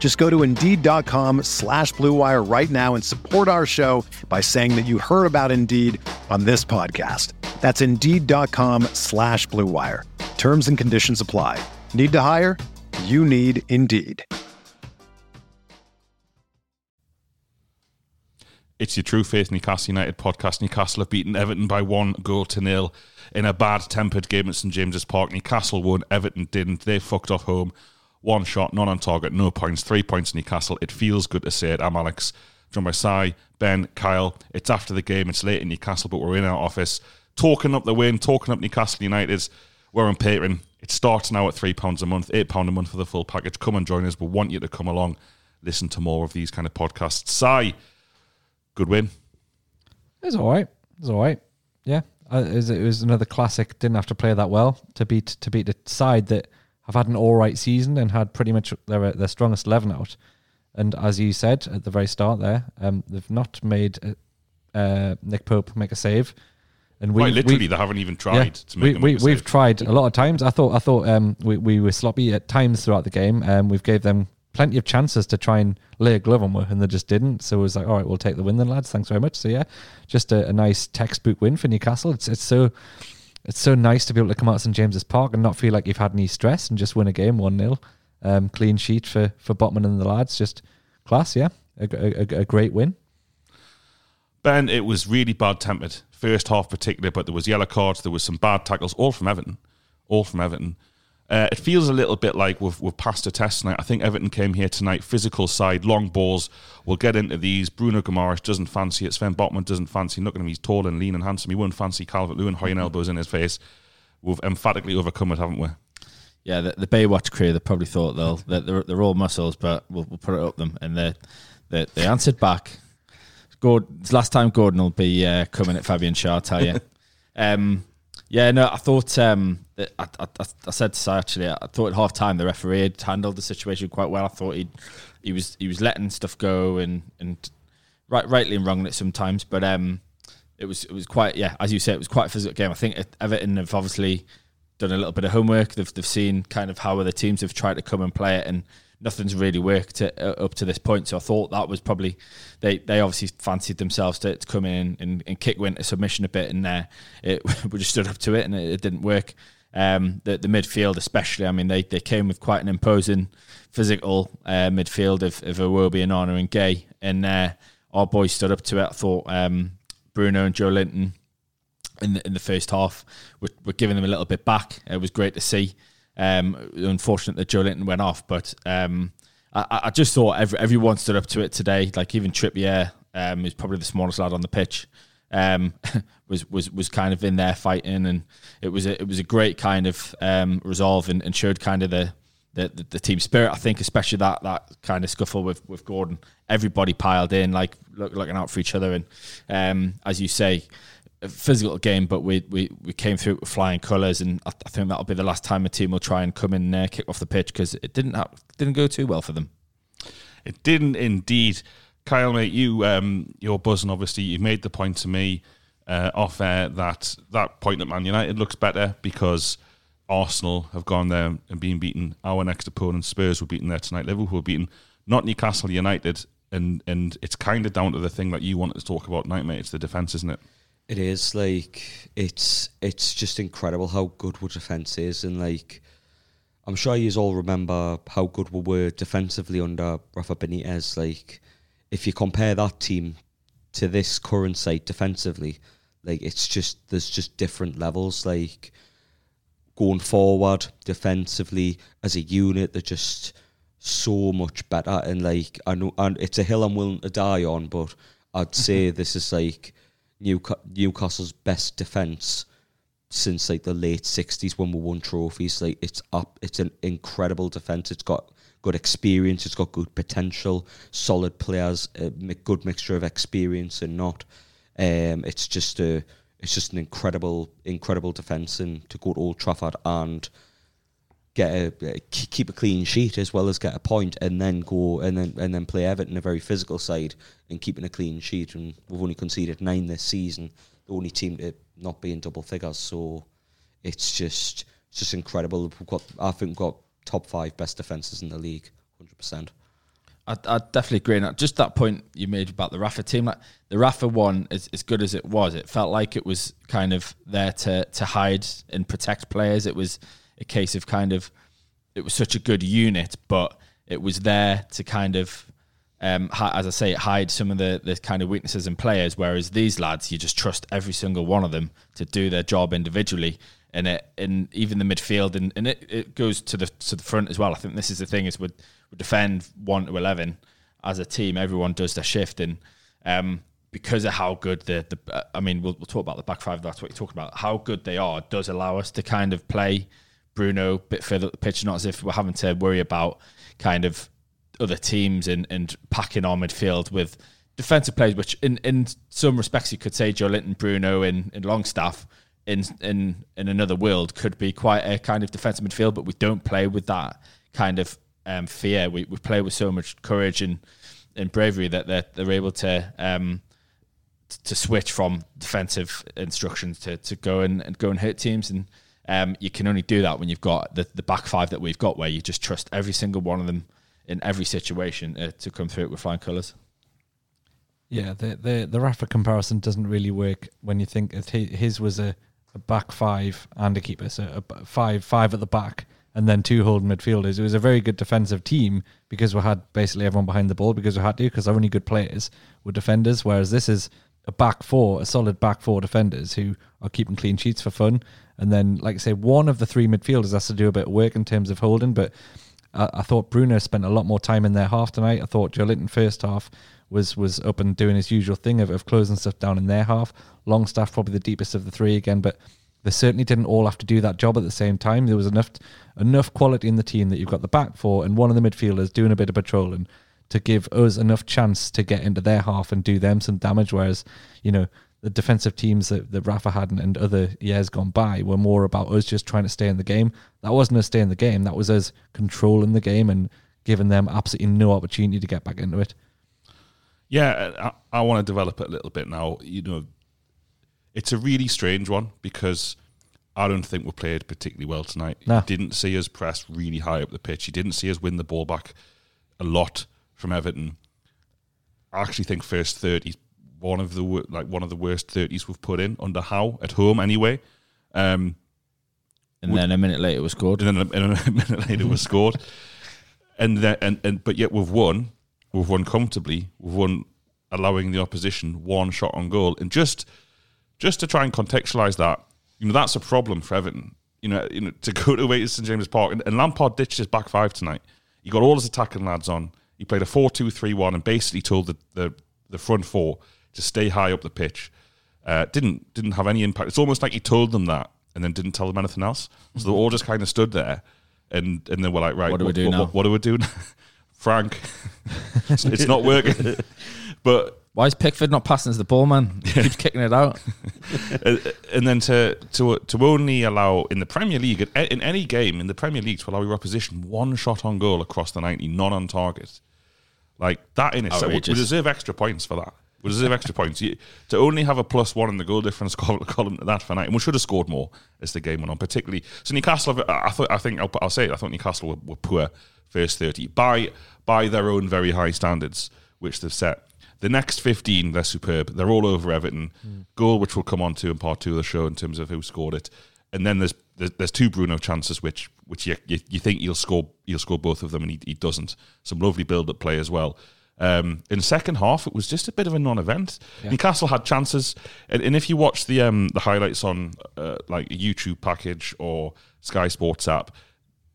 Just go to Indeed.com/Blue Wire right now and support our show by saying that you heard about Indeed on this podcast. That's Indeed.com/Blue Wire. Terms and conditions apply. Need to hire? You need Indeed. It's your True Faith Newcastle United podcast. Newcastle have beaten Everton by 1-0 in a bad-tempered game at St. James's Park. Newcastle won, Everton didn't. They fucked off home. One shot, none on target, no points, 3 points Newcastle. It feels good to say it. I'm Alex, joined by Si, Ben, Kyle. It's after the game, it's late in Newcastle, but we're in our office, talking up the win, talking up Newcastle United. We're on Patreon. It starts now at £3 a month, £8 a month for the full package. Come and join us. We want you to come along, listen to more of these kind of podcasts. Si, good win. It was all right. Yeah, it was another classic. Didn't have to play that well to beat a side that have had an all right season and had pretty much their strongest 11 out. And as you said at the very start there, they've not made Nick Pope make a save. And literally, they haven't even tried to make a save. We've tried a lot of times. I thought we were sloppy at times throughout the game. We've gave them plenty of chances to try and lay a glove on and they just didn't. So it was like, all right, we'll take the win then, lads. Thanks very much. So yeah, just a nice textbook win for Newcastle. It's so nice to be able to come out of St. James's Park and not feel like you've had any stress and just win a game 1-0. Clean sheet for Botman and the lads. Just class, yeah. A great win. Ben, it was really bad-tempered. First half particularly, but there was yellow cards, there was some bad tackles, all from Everton. It feels a little bit like we've passed a test tonight. I think Everton came here tonight, physical side, long balls. We'll get into these. Bruno Guimarães doesn't fancy it. Sven Botman doesn't fancy it. Look at him, he's tall and lean and handsome. He won't fancy Calvert-Lewin, high elbows in his face. We've emphatically overcome it, haven't we? Yeah, the Baywatch crew, they probably thought they're all muscles, but we'll put it up them. And they answered back. It's last time Gordon will be coming at Fabian Schär, I'll tell you. I thought... I said to Si, actually, I thought at half-time the referee had handled the situation quite well. I thought he was letting stuff go and rightly and wrongly sometimes. But it was quite, as you said, it was quite a physical game. I think Everton have obviously done a little bit of homework. They've seen kind of how other teams have tried to come and play it, and nothing's really worked up to this point. So I thought that was probably, they obviously fancied themselves to come in and kick winter submission a bit, and we just stood up to it and it didn't work. The midfield especially, I mean, they came with quite an imposing physical midfield of Iwobi and Arna and Gay, and our boys stood up to it. I thought Bruno and Joelinton in the first half were giving them a little bit back. It was great to see. Unfortunate that Joelinton went off, but I just thought everyone stood up to it today. Like even Trippier, who's probably the smallest lad on the pitch, was kind of in there fighting, and it was a great kind of resolve and showed kind of the team spirit. I think especially that kind of scuffle with Gordon, everybody piled in, like looking out for each other, and as you say, a physical game, but we came through it with flying colours, and I think that'll be the last time a team will try and come in there, kick off the pitch, because it didn't go too well for them. It didn't indeed. Kyle, mate, you're buzzing, obviously. You've made the point to me off air that point that Man United looks better because Arsenal have gone there and been beaten. Our next opponent, Spurs, were beaten there tonight. Liverpool were beaten, not Newcastle United, and it's kind of down to the thing that you wanted to talk about tonight, mate. It's the defence, isn't it? It is, like, it's just incredible how good our defence is, and, like, I'm sure you all remember how good we were defensively under Rafa Benitez. Like, if you compare that team to this current side defensively, Like, it's just, there's just different levels, like going forward, defensively, as a unit, they're just so much better. And like, I know, and it's a hill I'm willing to die on, but I'd say this is like Newcastle's best defence since like the late 60s when we won trophies. Like, it's up, it's an incredible defence. It's got good experience, it's got good potential, solid players, a good mixture of experience and not. It's just a, it's just an incredible defence, and to go to Old Trafford and get a keep a clean sheet as well as get a point, and then go and then play Everton, a very physical side, and keeping a clean sheet. And we've only conceded 9 this season, the only team to not be in double figures. So it's just incredible. We've got, I think we've got top 5 best defences in the league, 100%. I definitely agree. And just that point you made about the Rafa team, like the Rafa one, as good as it was, it felt like it was kind of there to hide and protect players. It was a case of kind of, it was such a good unit, but it was there to kind of, as I say, hide some of the kind of weaknesses in players. Whereas these lads, you just trust every single one of them to do their job individually. And even the midfield, and it goes to the front as well. I think this is the thing, is we defend 1 to 11 as a team. Everyone does their shift, and because of how good the I mean, we'll talk about the back 5. That's what you're talking about. How good they are does allow us to kind of play Bruno a bit further up the pitch, not as if we're having to worry about kind of other teams and packing our midfield with defensive players, which in some respects you could say Joelinton, Bruno, and Longstaff. In another world could be quite a kind of defensive midfield, but we don't play with that kind of fear. We play with so much courage and bravery that they're able to switch from defensive instructions to go and go and hurt teams. And you can only do that when you've got the back 5 that we've got, where you just trust every single one of them in every situation to come through it with flying colours. Yeah, the Rafa comparison doesn't really work when you think his was a back 5 and a keeper, so a five at the back and then 2 holding midfielders. It was a very good defensive team because we had basically everyone behind the ball because we had to, because our only good players were defenders, whereas this is a back 4, a solid back 4 defenders who are keeping clean sheets for fun. And then, like I say, one of the 3 midfielders has to do a bit of work in terms of holding, but I thought Bruno spent a lot more time in their half tonight. I thought Joelinton first half was up and doing his usual thing of closing stuff down in their half. Longstaff probably the deepest of the 3 again, but they certainly didn't all have to do that job at the same time. There was enough quality in the team that you've got the back 4 and one of the midfielders doing a bit of patrolling to give us enough chance to get into their half and do them some damage, whereas, you know, the defensive teams that Rafa had and other years gone by were more about us just trying to stay in the game. That wasn't us staying in the game. That was us controlling the game and giving them absolutely no opportunity to get back into it. Yeah, I want to develop it a little bit now. You know, it's a really strange one because I don't think we played particularly well tonight. No. You didn't see us press really high up the pitch. You didn't see us win the ball back a lot from Everton. I actually think first 30, one of the worst 30s we've put in under Howe at home anyway. And then a minute later was scored. But yet we've won. We've won comfortably. We've won allowing the opposition 1 shot on goal. And just to try and contextualise that, you know, that's a problem for Everton. You know to go away to St. James's Park. And Lampard ditched his back 5 tonight. He got all his attacking lads on. He played a 4-2-3-1 and basically told the front 4 to stay high up the pitch. Didn't have any impact. It's almost like he told them that and then didn't tell them anything else. So they all just kind of stood there and then were like, right, what do we do now? Frank, it's not working. But why is Pickford not passing us the ball, man? He keeps kicking it out. And then to only allow in the Premier League, in any game in the Premier League, to allow your opposition 1 shot on goal across the 90, not on target. Like that in itself, we deserve extra points for that. We deserve extra points. To only have a +1 in the goal difference column to that for night, and we should have scored more as the game went on. Particularly, so Newcastle. I thought Newcastle were poor first 30 by their own very high standards, which they've set. The next 15, they're superb. They're all over Everton. Goal, which we'll come on to in part 2 of the show in terms of who scored it. And then there's 2 Bruno chances, which you think he'll score both of them, and he doesn't. Some lovely build-up play as well. In second half, it was just a bit of a non-event. Yeah. Newcastle had chances, and if you watch the highlights on like a YouTube package or Sky Sports app,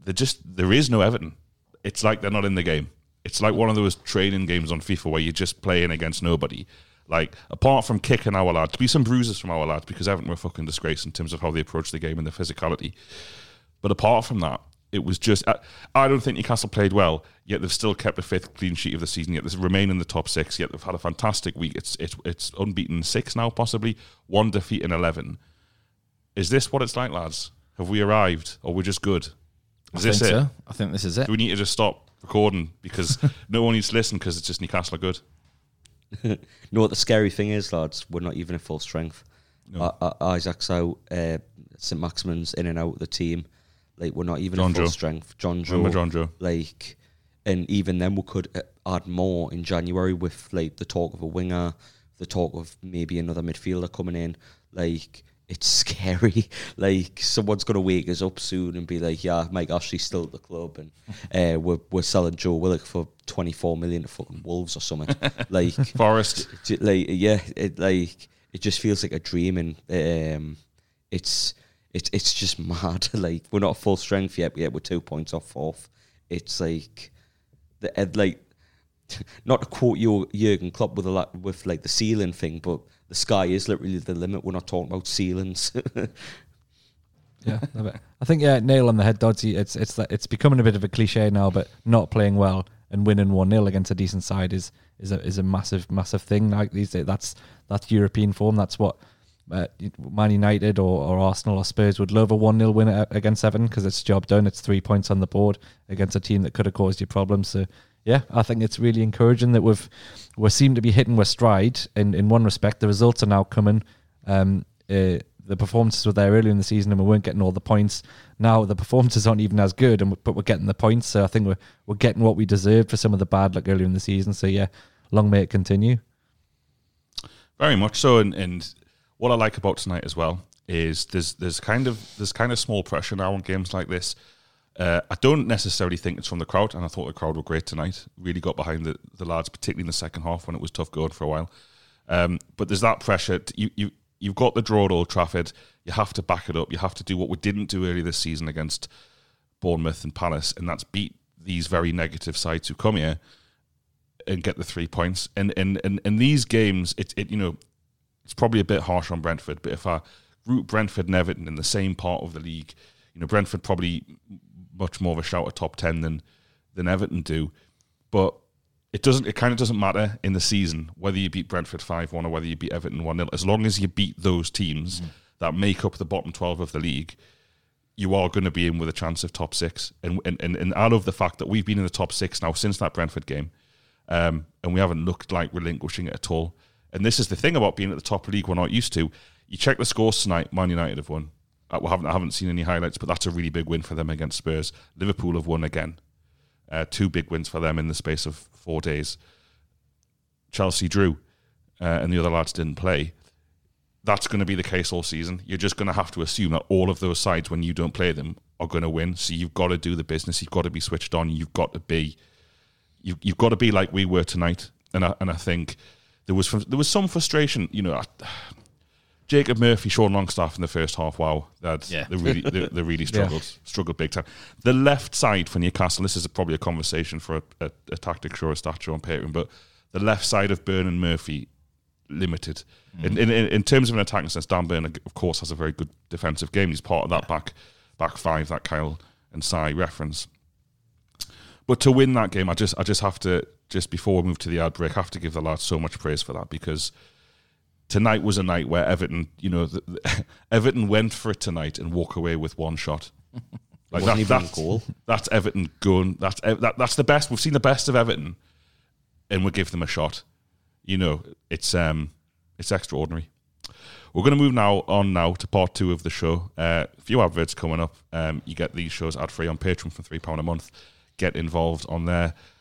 there is no Everton. It's like they're not in the game. It's like one of those training games on FIFA where you're just playing against nobody. Like, apart from kicking our lads, be some bruises from our lads, because Everton were a fucking disgrace in terms of how they approached the game and the physicality. But apart from that, it was just... I don't think Newcastle played well, yet they've still kept the fifth clean sheet of the season, yet they remain in the top six, yet they've had a fantastic week. It's unbeaten six now, possibly. One defeat in 11. Is this what it's like, lads? Have we arrived, or we're just good? Is this it? I think this is it. Do we need to just stop recording, because no one needs to listen, because it's just Newcastle are good? You know what the scary thing is, lads? We're not even at full strength. No. Isaac's out, St. Maximin's in and out of the team. Like, we're not even at full strength. John Joe. Like, and even then we could add more in January with, like, the talk of a winger, the talk of maybe another midfielder coming in. Like, it's scary. Like, someone's going to wake us up soon and be like, yeah, Mike Ashley's still at the club, and we're selling Joe Willock for 24 million to fucking Wolves or something. Like Forest. It just feels like a dream, and it's just mad. Like, we're not full strength yet, but we're 2 points off fourth. It's like not to quote Jurgen Klopp with the ceiling thing, but the sky is literally the limit. We're not talking about ceilings. Yeah, I think nail on the head, Dodgy. It's becoming a bit of a cliche now, but not playing well and winning 1-0 against a decent side is a massive thing. Like, these days, that's European form. That's what Man United or Arsenal or Spurs would love, a 1-0 win against Everton, because it's job done. It's 3 points on the board against a team that could have caused you problems. So. Yeah, I think it's really encouraging that we seem to be hitting our stride in one respect. The results are now coming. The performances were there earlier in the season and we weren't getting all the points. Now the performances aren't even as good, but we're getting the points. So I think we're getting what we deserved for some of the bad luck earlier in the season. So yeah, long may it continue. Very much so. And what I like about tonight as well is there's kind of small pressure now on games like this. I don't necessarily think it's from the crowd, and I thought the crowd were great tonight. Really got behind the lads, particularly in the second half when it was tough going for a while. But there's that pressure. You've got the draw at Old Trafford. You have to back it up. You have to do what we didn't do earlier this season against Bournemouth and Palace, and that's beat these very negative sides who come here and get the 3 points. And these games, it's probably a bit harsh on Brentford, but if I root Brentford and Everton in the same part of the league, Brentford probably... much more of a shout at top 10 than Everton do, but it kind of doesn't matter in the season whether you beat Brentford 5-1 or whether you beat Everton 1-0. As long as you beat those teams that make up the bottom 12 of the league, you are going to be in with a chance of top 6. And I love the fact that we've been in the top 6 now since that Brentford game, and we haven't looked like relinquishing it at all. And this is the thing about being at the top league we're not used to. You check the scores tonight, Man United have won. I haven't seen any highlights, but that's a really big win for them against Spurs. Liverpool have won again. Two big wins for them in the space of 4 days. Chelsea drew, and the other lads didn't play. That's going to be the case all season. You're just going to have to assume that all of those sides, when you don't play them, are going to win. So you've got to do the business. You've got to be switched on. You've got to be like we were tonight. And I think there was some frustration. Jacob Murphy, Sean Longstaff in the first half. Wow, they really struggled big time. The left side for Newcastle. This is probably a conversation for a tactics or a stature on Patreon, but the left side of Burn and Murphy limited in terms of an attacking sense. Dan Burn, of course, has a very good defensive game. He's part of that back five that Kyle and Sai reference. But to win that game, I just have to, just before we move to the ad break, have to give the lads so much praise for that, because tonight was a night where Everton, Everton went for it tonight and walk away with one shot. Like that's goal. That's Everton going. That's the best. We've seen the best of Everton, and we'll give them a shot. It's extraordinary. We're going to move now to part two of the show. A few adverts coming up. You get these shows ad free on Patreon for £3 a month. Get involved on there.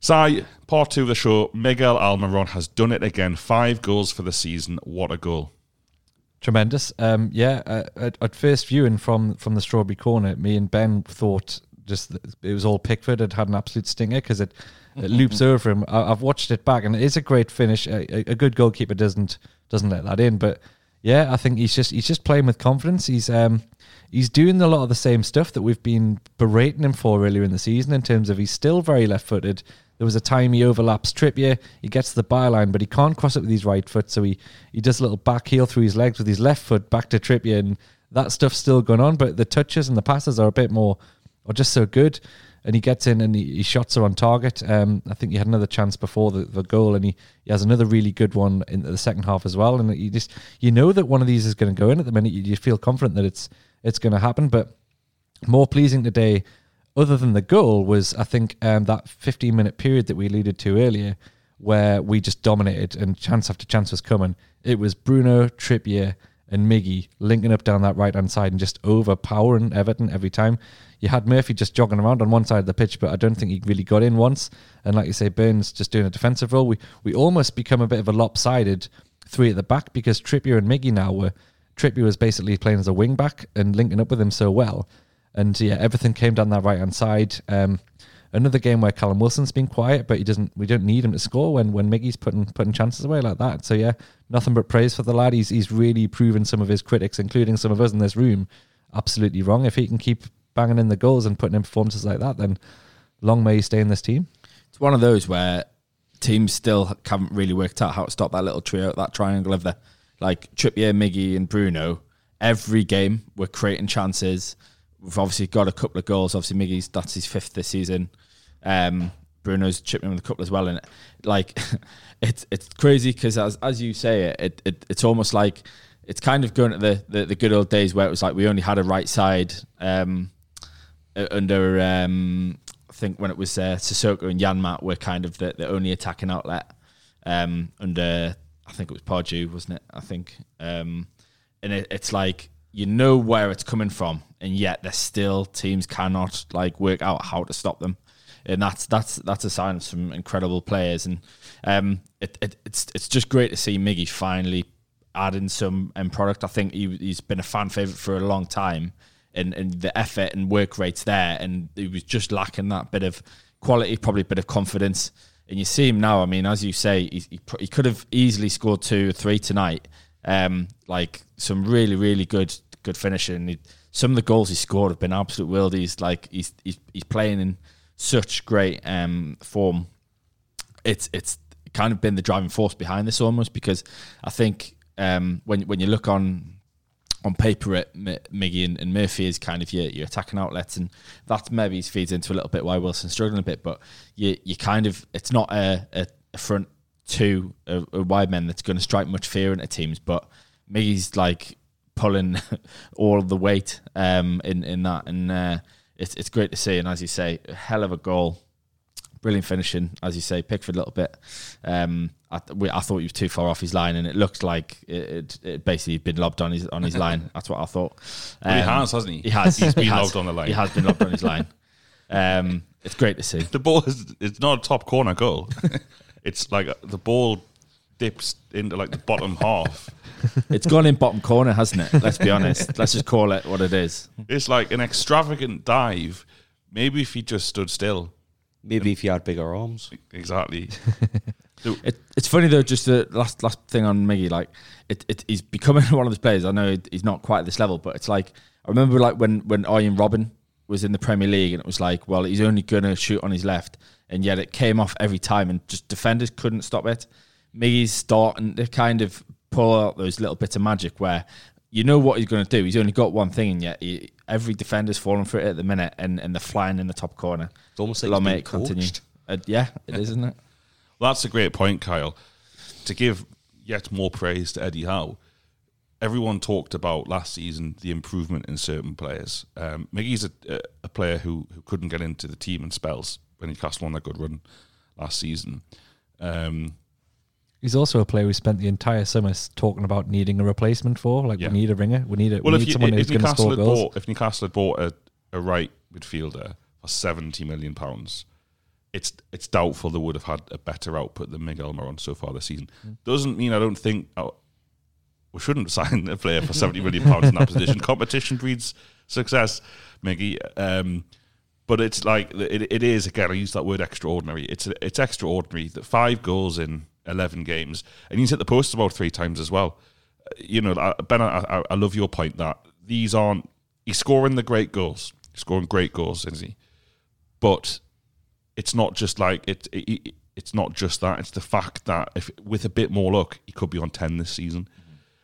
Si, part two of the show. Miguel Almirón has done it again. 5 goals for the season. What a goal. Tremendous. At first viewing from the Strawberry Corner, me and Ben thought just it was all Pickford. It had an absolute stinger because it loops over him. I've watched it back and it is a great finish. A good goalkeeper doesn't let that in. But yeah, I think he's just playing with confidence. He's doing a lot of the same stuff that we've been berating him for earlier in the season in terms of he's still very left-footed. There was a time he overlaps Trippier, he gets to the byline, but he can't cross it with his right foot, so he does a little back heel through his legs with his left foot back to Trippier, and that stuff's still going on, but the touches and the passes are a bit more, or just so good, and he gets in and his shots are on target. I think he had another chance before the goal, and he has another really good one in the second half as well, and you know that one of these is going to go in at the minute. You feel confident that it's going to happen, but more pleasing today, other than the goal, was I think that 15-minute period that we alluded to earlier where we just dominated and chance after chance was coming. It was Bruno, Trippier and Miggy linking up down that right-hand side and just overpowering Everton every time. You had Murphy just jogging around on one side of the pitch, but I don't think he really got in once. And like you say, Burns just doing a defensive role. We almost become a bit of a lopsided three at the back because Trippier and Miggy now were... Trippier was basically playing as a wing-back and linking up with him so well. And yeah, everything came down that right-hand side. Another game where Callum Wilson's been quiet, but we don't need him to score when Miggy's putting chances away like that. So yeah, nothing but praise for the lad. He's really proven some of his critics, including some of us in this room, absolutely wrong. If he can keep banging in the goals and putting in performances like that, then long may he stay in this team. It's one of those where teams still haven't really worked out how to stop that little trio, that triangle of the, like, Trippier, Miggy and Bruno. Every game we're creating chances. We've obviously got a couple of goals. Obviously, Miggy's, that's his 5th this season. Bruno's chipping with a couple as well. And like, it's crazy because as you say it's almost like it's kind of going to the good old days where it was like we only had a right side under I think when it was Sissoko and Janmaat were kind of the only attacking outlet under I think it was Pardew, wasn't it? I think and it's like, you know where it's coming from, and yet there's still teams cannot like work out how to stop them, and that's a sign of some incredible players. And it's just great to see Miggy finally adding some end product. I think he's been a fan favourite for a long time, and the effort and work rate's there, and he was just lacking that bit of quality, probably a bit of confidence. And you see him now. I mean, as you say, he could have easily scored 2 or 3 tonight. Like some really, really good finishing. Some of the goals he scored have been absolute worldies. Like he's playing in such great form. It's kind of been the driving force behind this almost, because I think when you look on paper at Miggy and Murphy is kind of your attacking outlets, and that maybe feeds into a little bit why Wilson's struggling a bit. But you kind of, it's not a front two wide men that's going to strike much fear into teams, but Miggy's like pulling all the weight in that. And it's great to see. And as you say, a hell of a goal. Brilliant finishing, as you say. Pickford a little bit. I thought he was too far off his line, and it looked like it basically been lobbed on his line. That's what I thought. He has, hasn't he? He has. He's been lobbed on the line. He has been lobbed on his line. It's great to see. The ball it's not a top corner goal. It's like the ball dips into like the bottom half. It's gone in bottom corner, hasn't it? Let's be honest. Let's just call it what it is. It's like an extravagant dive. Maybe if he just stood still. Maybe if he had bigger arms. Exactly. It's funny though, just the last thing on Miggy, like he's becoming one of those players. I know he's not quite at this level, but it's like, I remember like when Arjen Robben was in the Premier League and it was like, well, he's only going to shoot on his left, and yet it came off every time and just defenders couldn't stop it. Miggy's starting to kind of pull out those little bits of magic where you know what he's going to do. He's only got one thing, and yet every defender's falling for it at the minute, and they're flying in the top corner. It's almost like he's been coached. Yeah, it is, isn't it? Well, that's a great point, Kyle. To give yet more praise to Eddie Howe, everyone talked about last season the improvement in certain players. Miggy's a player who couldn't get into the team in spells when Newcastle on that good run last season. He's also a player we spent the entire summer talking about needing a replacement for. Like, we need a ringer. We need it. Well, we need someone who's going to score goals. If Newcastle had bought a right midfielder for £70 million, it's doubtful they would have had a better output than Miguel Almirón so far this season. Doesn't mean I don't think we shouldn't sign a player for £70 million in that position. Competition breeds success, Miggy. But it's like, it is, again, I use that word extraordinary. It's extraordinary that 5 goals in 11 games, and he's hit the post about 3 times as well. You know, Ben, I love your point that these aren't... He's scoring great goals, isn't he? But it's not just like... It's not just that. It's the fact that with a bit more luck, he could be on 10 this season.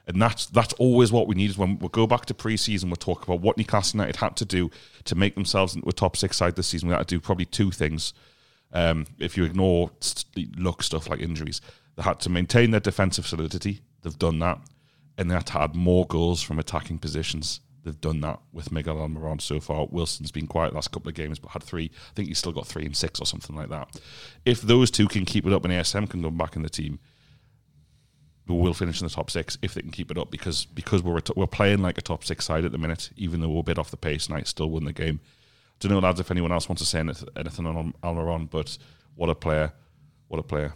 And that's always what we need. Is when we go back to pre-season, we'll talk about what Newcastle United had to do to make themselves into a top 6 side this season. We had to do probably 2 things. If you ignore luck stuff like injuries, they had to maintain their defensive solidity. They've done that. And they had to add more goals from attacking positions. They've done that with Miguel Almirón so far. Wilson's been quiet the last couple of games, but had 3. I think he's still got 3 and 6 or something like that. If those 2 can keep it up and ASM can come back in the team, we will finish in the top 6 if they can keep it up, because we're playing like a top 6 side at the minute, even though we're a bit off the pace, and I still won the game. Don't know, lads, if anyone else wants to say anything on Almirón, but what a player. What a player.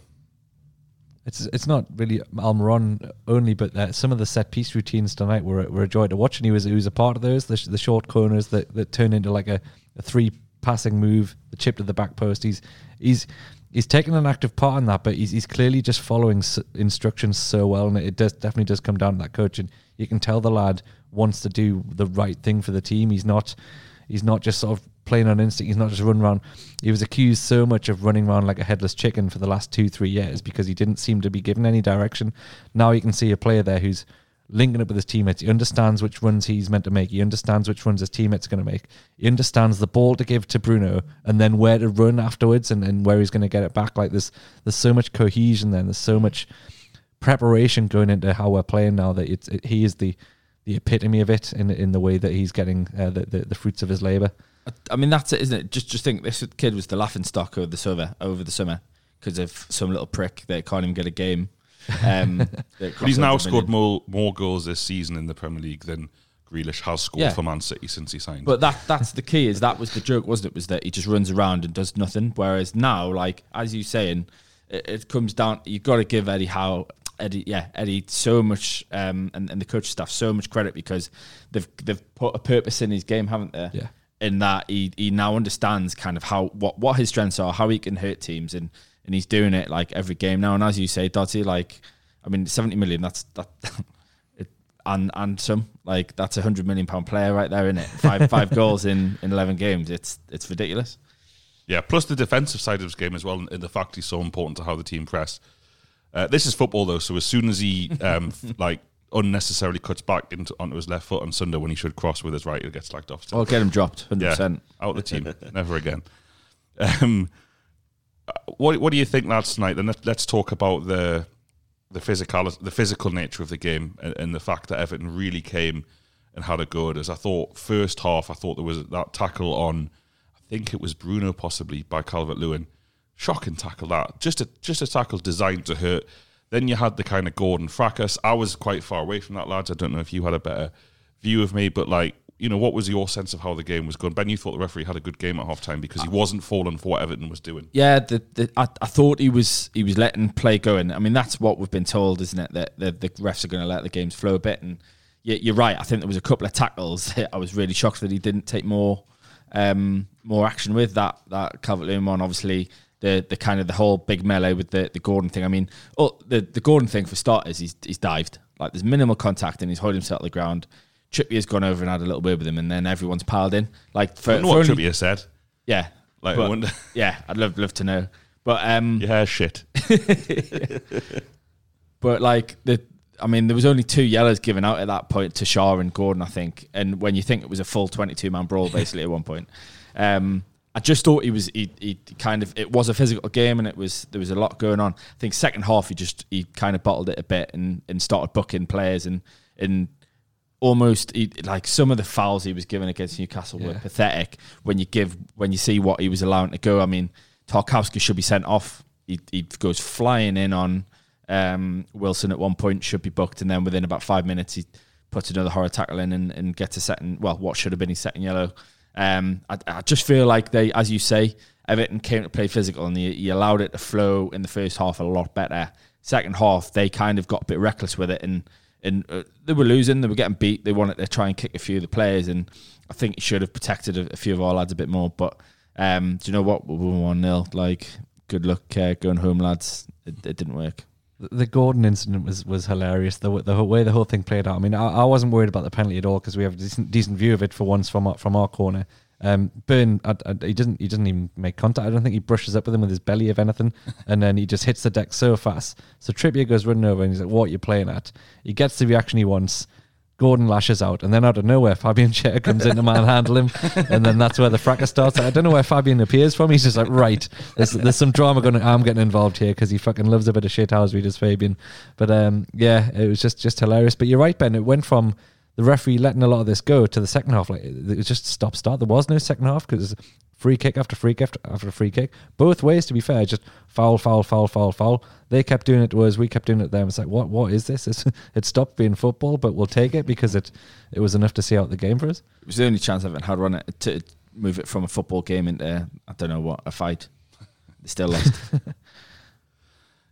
It's not really Almirón only, but some of the set-piece routines tonight were a joy to watch, and he was a part of those, the short corners that turn into like a 3-passing move, the chip to the back post. He's taken an active part in that, but he's clearly just following instructions so well, and it definitely does come down to that coach. And you can tell the lad wants to do the right thing for the team. He's not just sort of playing on instinct. He's not just running around. He was accused so much of running around like a headless chicken for the last 2-3 years because he didn't seem to be given any direction. Now you can see a player there who's linking up with his teammates. He understands which runs he's meant to make. He understands which runs his teammates are going to make. He understands the ball to give to Bruno and then where to run afterwards and where he's going to get it back. Like there's so much cohesion there. And there's so much preparation going into how we're playing now that he is the epitome of it in the way that he's getting the fruits of his labour. I mean, that's it, isn't it? Just think this kid was the laughingstock of the summer, over the summer, because of some little prick that can't even get a game. But he's now scored more goals this season in the Premier League than Grealish has scored for Man City since he signed. But that's the key, is that was the joke, wasn't it? Was that he just runs around and does nothing. Whereas now, like, as you're saying, it comes down, you've got to give Eddie so much, and the coach staff so much credit, because they've put a purpose in his game, haven't they? Yeah. In that he now understands kind of how what his strengths are, how he can hurt teams, and he's doing it like every game now. And as you say, Dottie, like, I mean, 70 million, and some, like, that's a £100 million player right there, isn't it? Five goals in 11 games. It's ridiculous. Yeah. Plus the defensive side of his game as well, and the fact he's so important to how the team press. This is football though. So as soon as he unnecessarily cuts back onto his left foot on Sunday when he should cross with his right, it gets slacked off. Oh, get him dropped, 100%. Yeah, out of the team, never again. What do you think, lads, tonight? Then let's talk about the the physical nature of the game, and the fact that Everton really came and had a go at us. I thought first half, there was that tackle on, I think it was Bruno possibly, by Calvert-Lewin. Shocking tackle that. Just a tackle designed to hurt. Then you had the kind of Gordon fracas. I was quite far away from that, lads. I don't know if you had a better view of me, but what was your sense of how the game was going? Ben, you thought the referee had a good game at halftime because he wasn't falling for what Everton was doing. Yeah, I thought he was letting play go in. I mean, that's what we've been told, isn't it? That the refs are going to let the games flow a bit. And you're right. I think there was a couple of tackles. I was really shocked that he didn't take more action with that Calvert-Lewin one. Obviously, the kind of the whole big melee with the Gordon thing. I mean, the Gordon thing for starters, he's dived. Like, there's minimal contact and he's holding himself to the ground. Trippier's gone over and had a little bit with him, and then everyone's piled in. Like, I don't know what Trippier said. Yeah, I wonder. Yeah, I'd love to know. But yeah, shit. But there was only two yellows given out at that point to Schär and Gordon, I think. And when you think it was a full 22-man brawl, basically at one point, I just thought it was a physical game, and there was a lot going on. I think second half he kind of bottled it a bit and started booking players and. Almost like some of the fouls he was given against Newcastle were pathetic. When you see what he was allowing to go, I mean, Tarkowski should be sent off. He goes flying in on Wilson at one point, should be booked, and then within about 5 minutes he puts another horror tackle in and gets a second. Well, what should have been his second yellow. I just feel like they, as you say, Everton came to play physical, and he allowed it to flow in the first half a lot better. Second half, they kind of got a bit reckless with it and they were losing, they were getting beat, they wanted to try and kick a few of the players, and I think he should have protected a few of our lads a bit more, but do you know what, we won 1-0, good luck going home, lads. It didn't work. The Gordon incident was hilarious, the way the whole thing played out. I mean, I wasn't worried about the penalty at all because we have a decent view of it for once from our corner. Burn, he doesn't even make contact. I don't think he brushes up with him with his belly, if anything, and then he just hits the deck so fast. So Trippier goes running over and he's like, "What are you playing at?" He gets the reaction he wants. Gordon lashes out, and then out of nowhere, Fabian Schär comes in to manhandle him, and then that's where the fracas starts. I don't know where Fabian appears from. He's just like, right, there's some drama going on. I'm getting involved here because he fucking loves a bit of shithousery, does Fabian. But it was just hilarious. But you're right, Ben. It went from the referee letting a lot of this go to the second half. Like, it was just stop start. There was no second half because free kick after free kick after free kick, both ways. To be fair, just foul. They kept doing it to us. We kept doing it to them. It's like, what is this? It stopped being football, but we'll take it because it was enough to see out the game for us. It was the only chance I've had on it to move it from a football game into a fight. They still lost.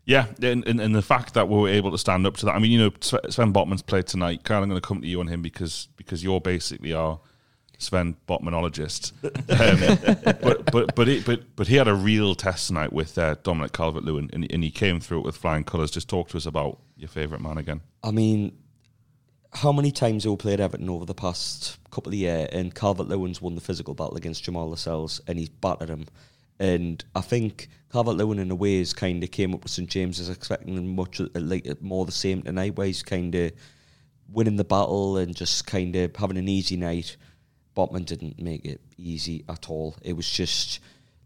Yeah, and the fact that we were able to stand up to that. I mean, Sven Botman's played tonight. Kyle, I'm going to come to you on him because you're basically our Sven Botmanologist. But he had a real test tonight with Dominic Calvert-Lewin, and he came through it with flying colours. Just talk to us about your favourite man again. I mean, how many times have we played Everton over the past couple of years, and Calvert-Lewin's won the physical battle against Jamal Lascelles, and he's battered him. And I think Calvert-Lewin, in a way, has kind of came up with St. James's expecting much more the same tonight, where he's kind of winning the battle and just kind of having an easy night. Botman didn't make it easy at all. It was just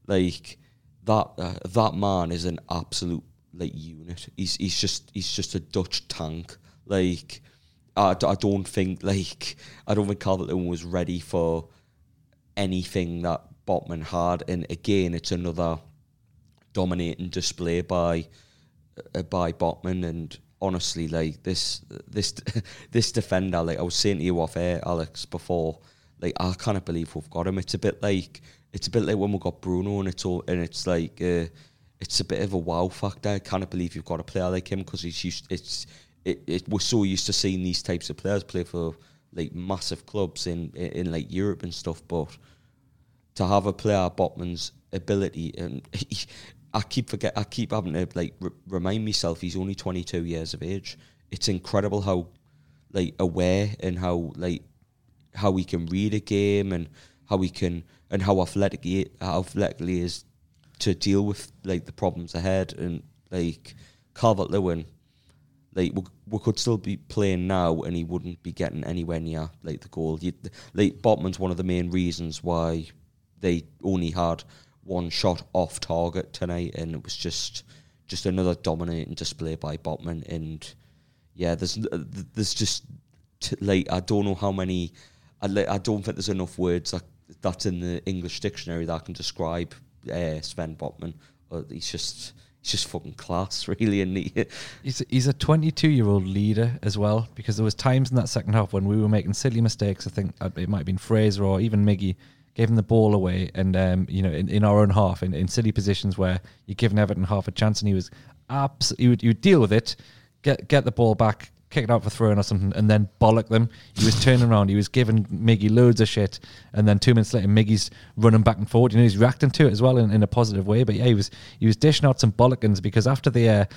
like that. That man is an absolute unit. He's just a Dutch tank. I don't think Calvert-Lewin was ready for anything that Botman had, and again, it's another dominating display by Botman. And honestly, this defender, I was saying to you off air, Alex, before, I can't believe we've got him. It's a bit like when we got Bruno, and it's a bit of a wow factor. I can't believe you've got a player like him because we're so used to seeing these types of players play for massive clubs in Europe and stuff, but to have a player Botman's ability, and I keep having to remind myself he's only 22 years of age. It's incredible how aware and how he can read a game and how athletically he is to deal with the problems ahead. And Calvert-Lewin, we could still be playing now and he wouldn't be getting anywhere near the goal. Botman's one of the main reasons why they only had one shot off target tonight, and it was just just another dominating display by Botman. And yeah, there's just like, I don't know how many. I don't think there's enough words that's in the English dictionary that I can describe Sven Botman. He's just fucking class, really, isn't he? He's a 22-year-old leader as well, because there was times in that second half when we were making silly mistakes. I think it might have been Fraser or even Miggy gave him the ball away, and in our own half, in silly positions where you're giving Everton half a chance, and he was absolutely, he would deal with it, get the ball back, kick it out for throwing or something, and then bollock them. He was turning around, he was giving Miggy loads of shit, and then 2 minutes later, Miggy's running back and forward. You know, he's reacting to it as well in a positive way. But yeah, he was dishing out some bollockings, because after the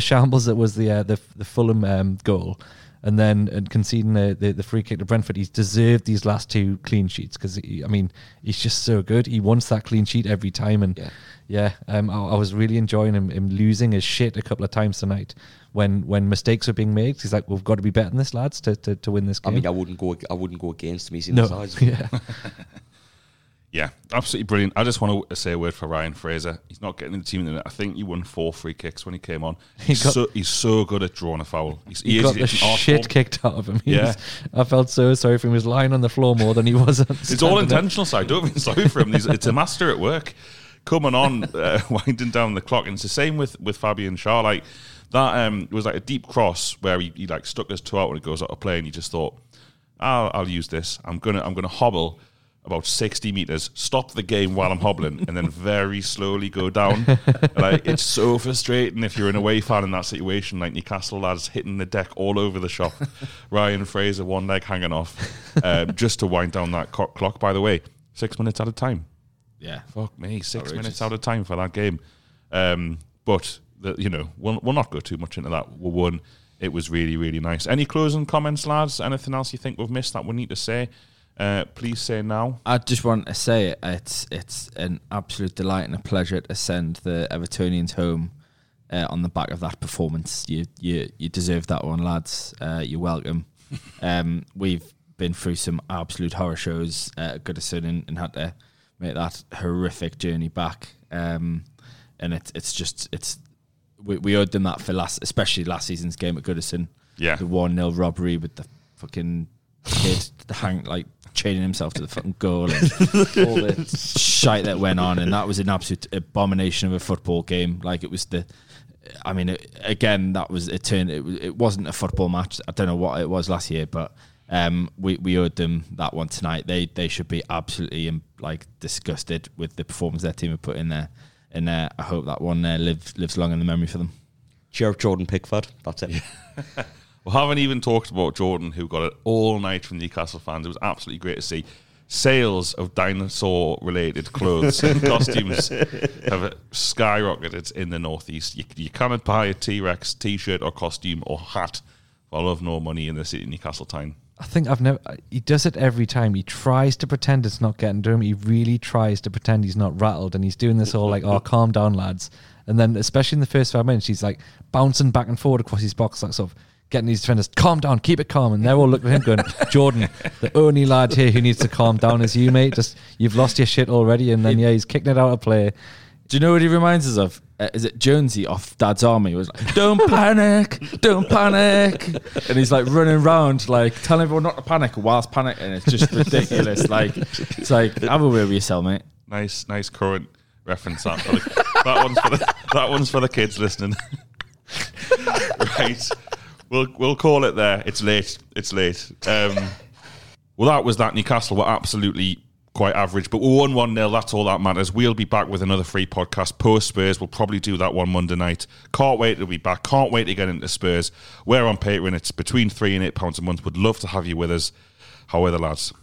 shambles that was the Fulham goal, and then conceding the free kick to Brentford, he's deserved these last two clean sheets, because he's just so good. He wants that clean sheet every time, and I was really enjoying him losing his shit a couple of times tonight when mistakes were being made. He's like, we've got to be better than this, lads, to win this game. I mean, I wouldn't go against him. He's in the sides. Yeah. Yeah, absolutely brilliant. I just want to say a word for Ryan Fraser. He's not getting in the team in the minute. I think he won 4 free kicks when he came on. He's so good at drawing a foul. He got the shit kicked out of him. Yeah. I felt so sorry for him. He was lying on the floor more than he was. It's all intentional, so I don't mean sorry for him. It's a master at work. Coming on, winding down the clock. And it's the same with Fabian Schär. Like, that was like a deep cross where he like stuck his toe out when it goes out of play, and he just thought, I'll use this. I'm gonna hobble about 60 metres, stop the game while I'm hobbling, and then very slowly go down. Like, it's so frustrating if you're an away fan in that situation, like Newcastle lads hitting the deck all over the shop. Ryan Fraser, one leg hanging off, just to wind down that clock. By the way, 6 minutes out of time. Yeah. Fuck me, 6 minutes out of time for that game. But, we'll not go too much into that. We won. It was really, really nice. Any closing comments, lads? Anything else you think we've missed that we need to say? Please say now. I just want to say it's an absolute delight and a pleasure to send the Evertonians home on the back of that performance. You deserve that one, lads. You're welcome. We've been through some absolute horror shows at Goodison and had to make that horrific journey back. And we owed them that for especially last season's game at Goodison. Yeah, the 1-0 robbery with the fucking kid chaining himself to the fucking goal and all the shite that went on, and that was an absolute abomination of a football game. Like, it was it wasn't a football match. I don't know what it was last year, but we owed them that one tonight. They should be absolutely disgusted with the performance their team have put in there, and I hope that one lives long in the memory for them. Cheer up Jordan Pickford, that's it. Yeah. We haven't even talked about Jordan, who got it all night from Newcastle fans. It was absolutely great to see. Sales of dinosaur-related clothes and costumes have skyrocketed in the Northeast. You cannot buy a T-Rex T-shirt or costume or hat for love nor money in the city of Newcastle Town. I think he does it every time. He tries to pretend it's not getting to him. He really tries to pretend he's not rattled, and he's doing this all calm down, lads. And then, especially in the first 5 minutes, he's like bouncing back and forward across his box, like sort of getting these defenders, calm down, keep it calm. And they're all looking at him going, Jordan, the only lad here who needs to calm down is you, mate. Just, you've lost your shit already. And then, he's kicking it out of play. Do you know what he reminds us of? Is it Jonesy off Dad's Army? He was like, don't panic. And he's like running around, telling everyone not to panic whilst panicking. And it's just ridiculous. It's like, have a word with yourself, mate. Nice current reference. That one's for the kids listening. Right. We'll call it there. It's late. Well, that was that. Newcastle were absolutely quite average, but we won 1-0. That's all that matters. We'll be back with another free podcast post Spurs. We'll probably do that one Monday night. Can't wait to be back. Can't wait to get into Spurs. We're on Patreon. It's between £3 and £8 a month. Would love to have you with us. How are the lads?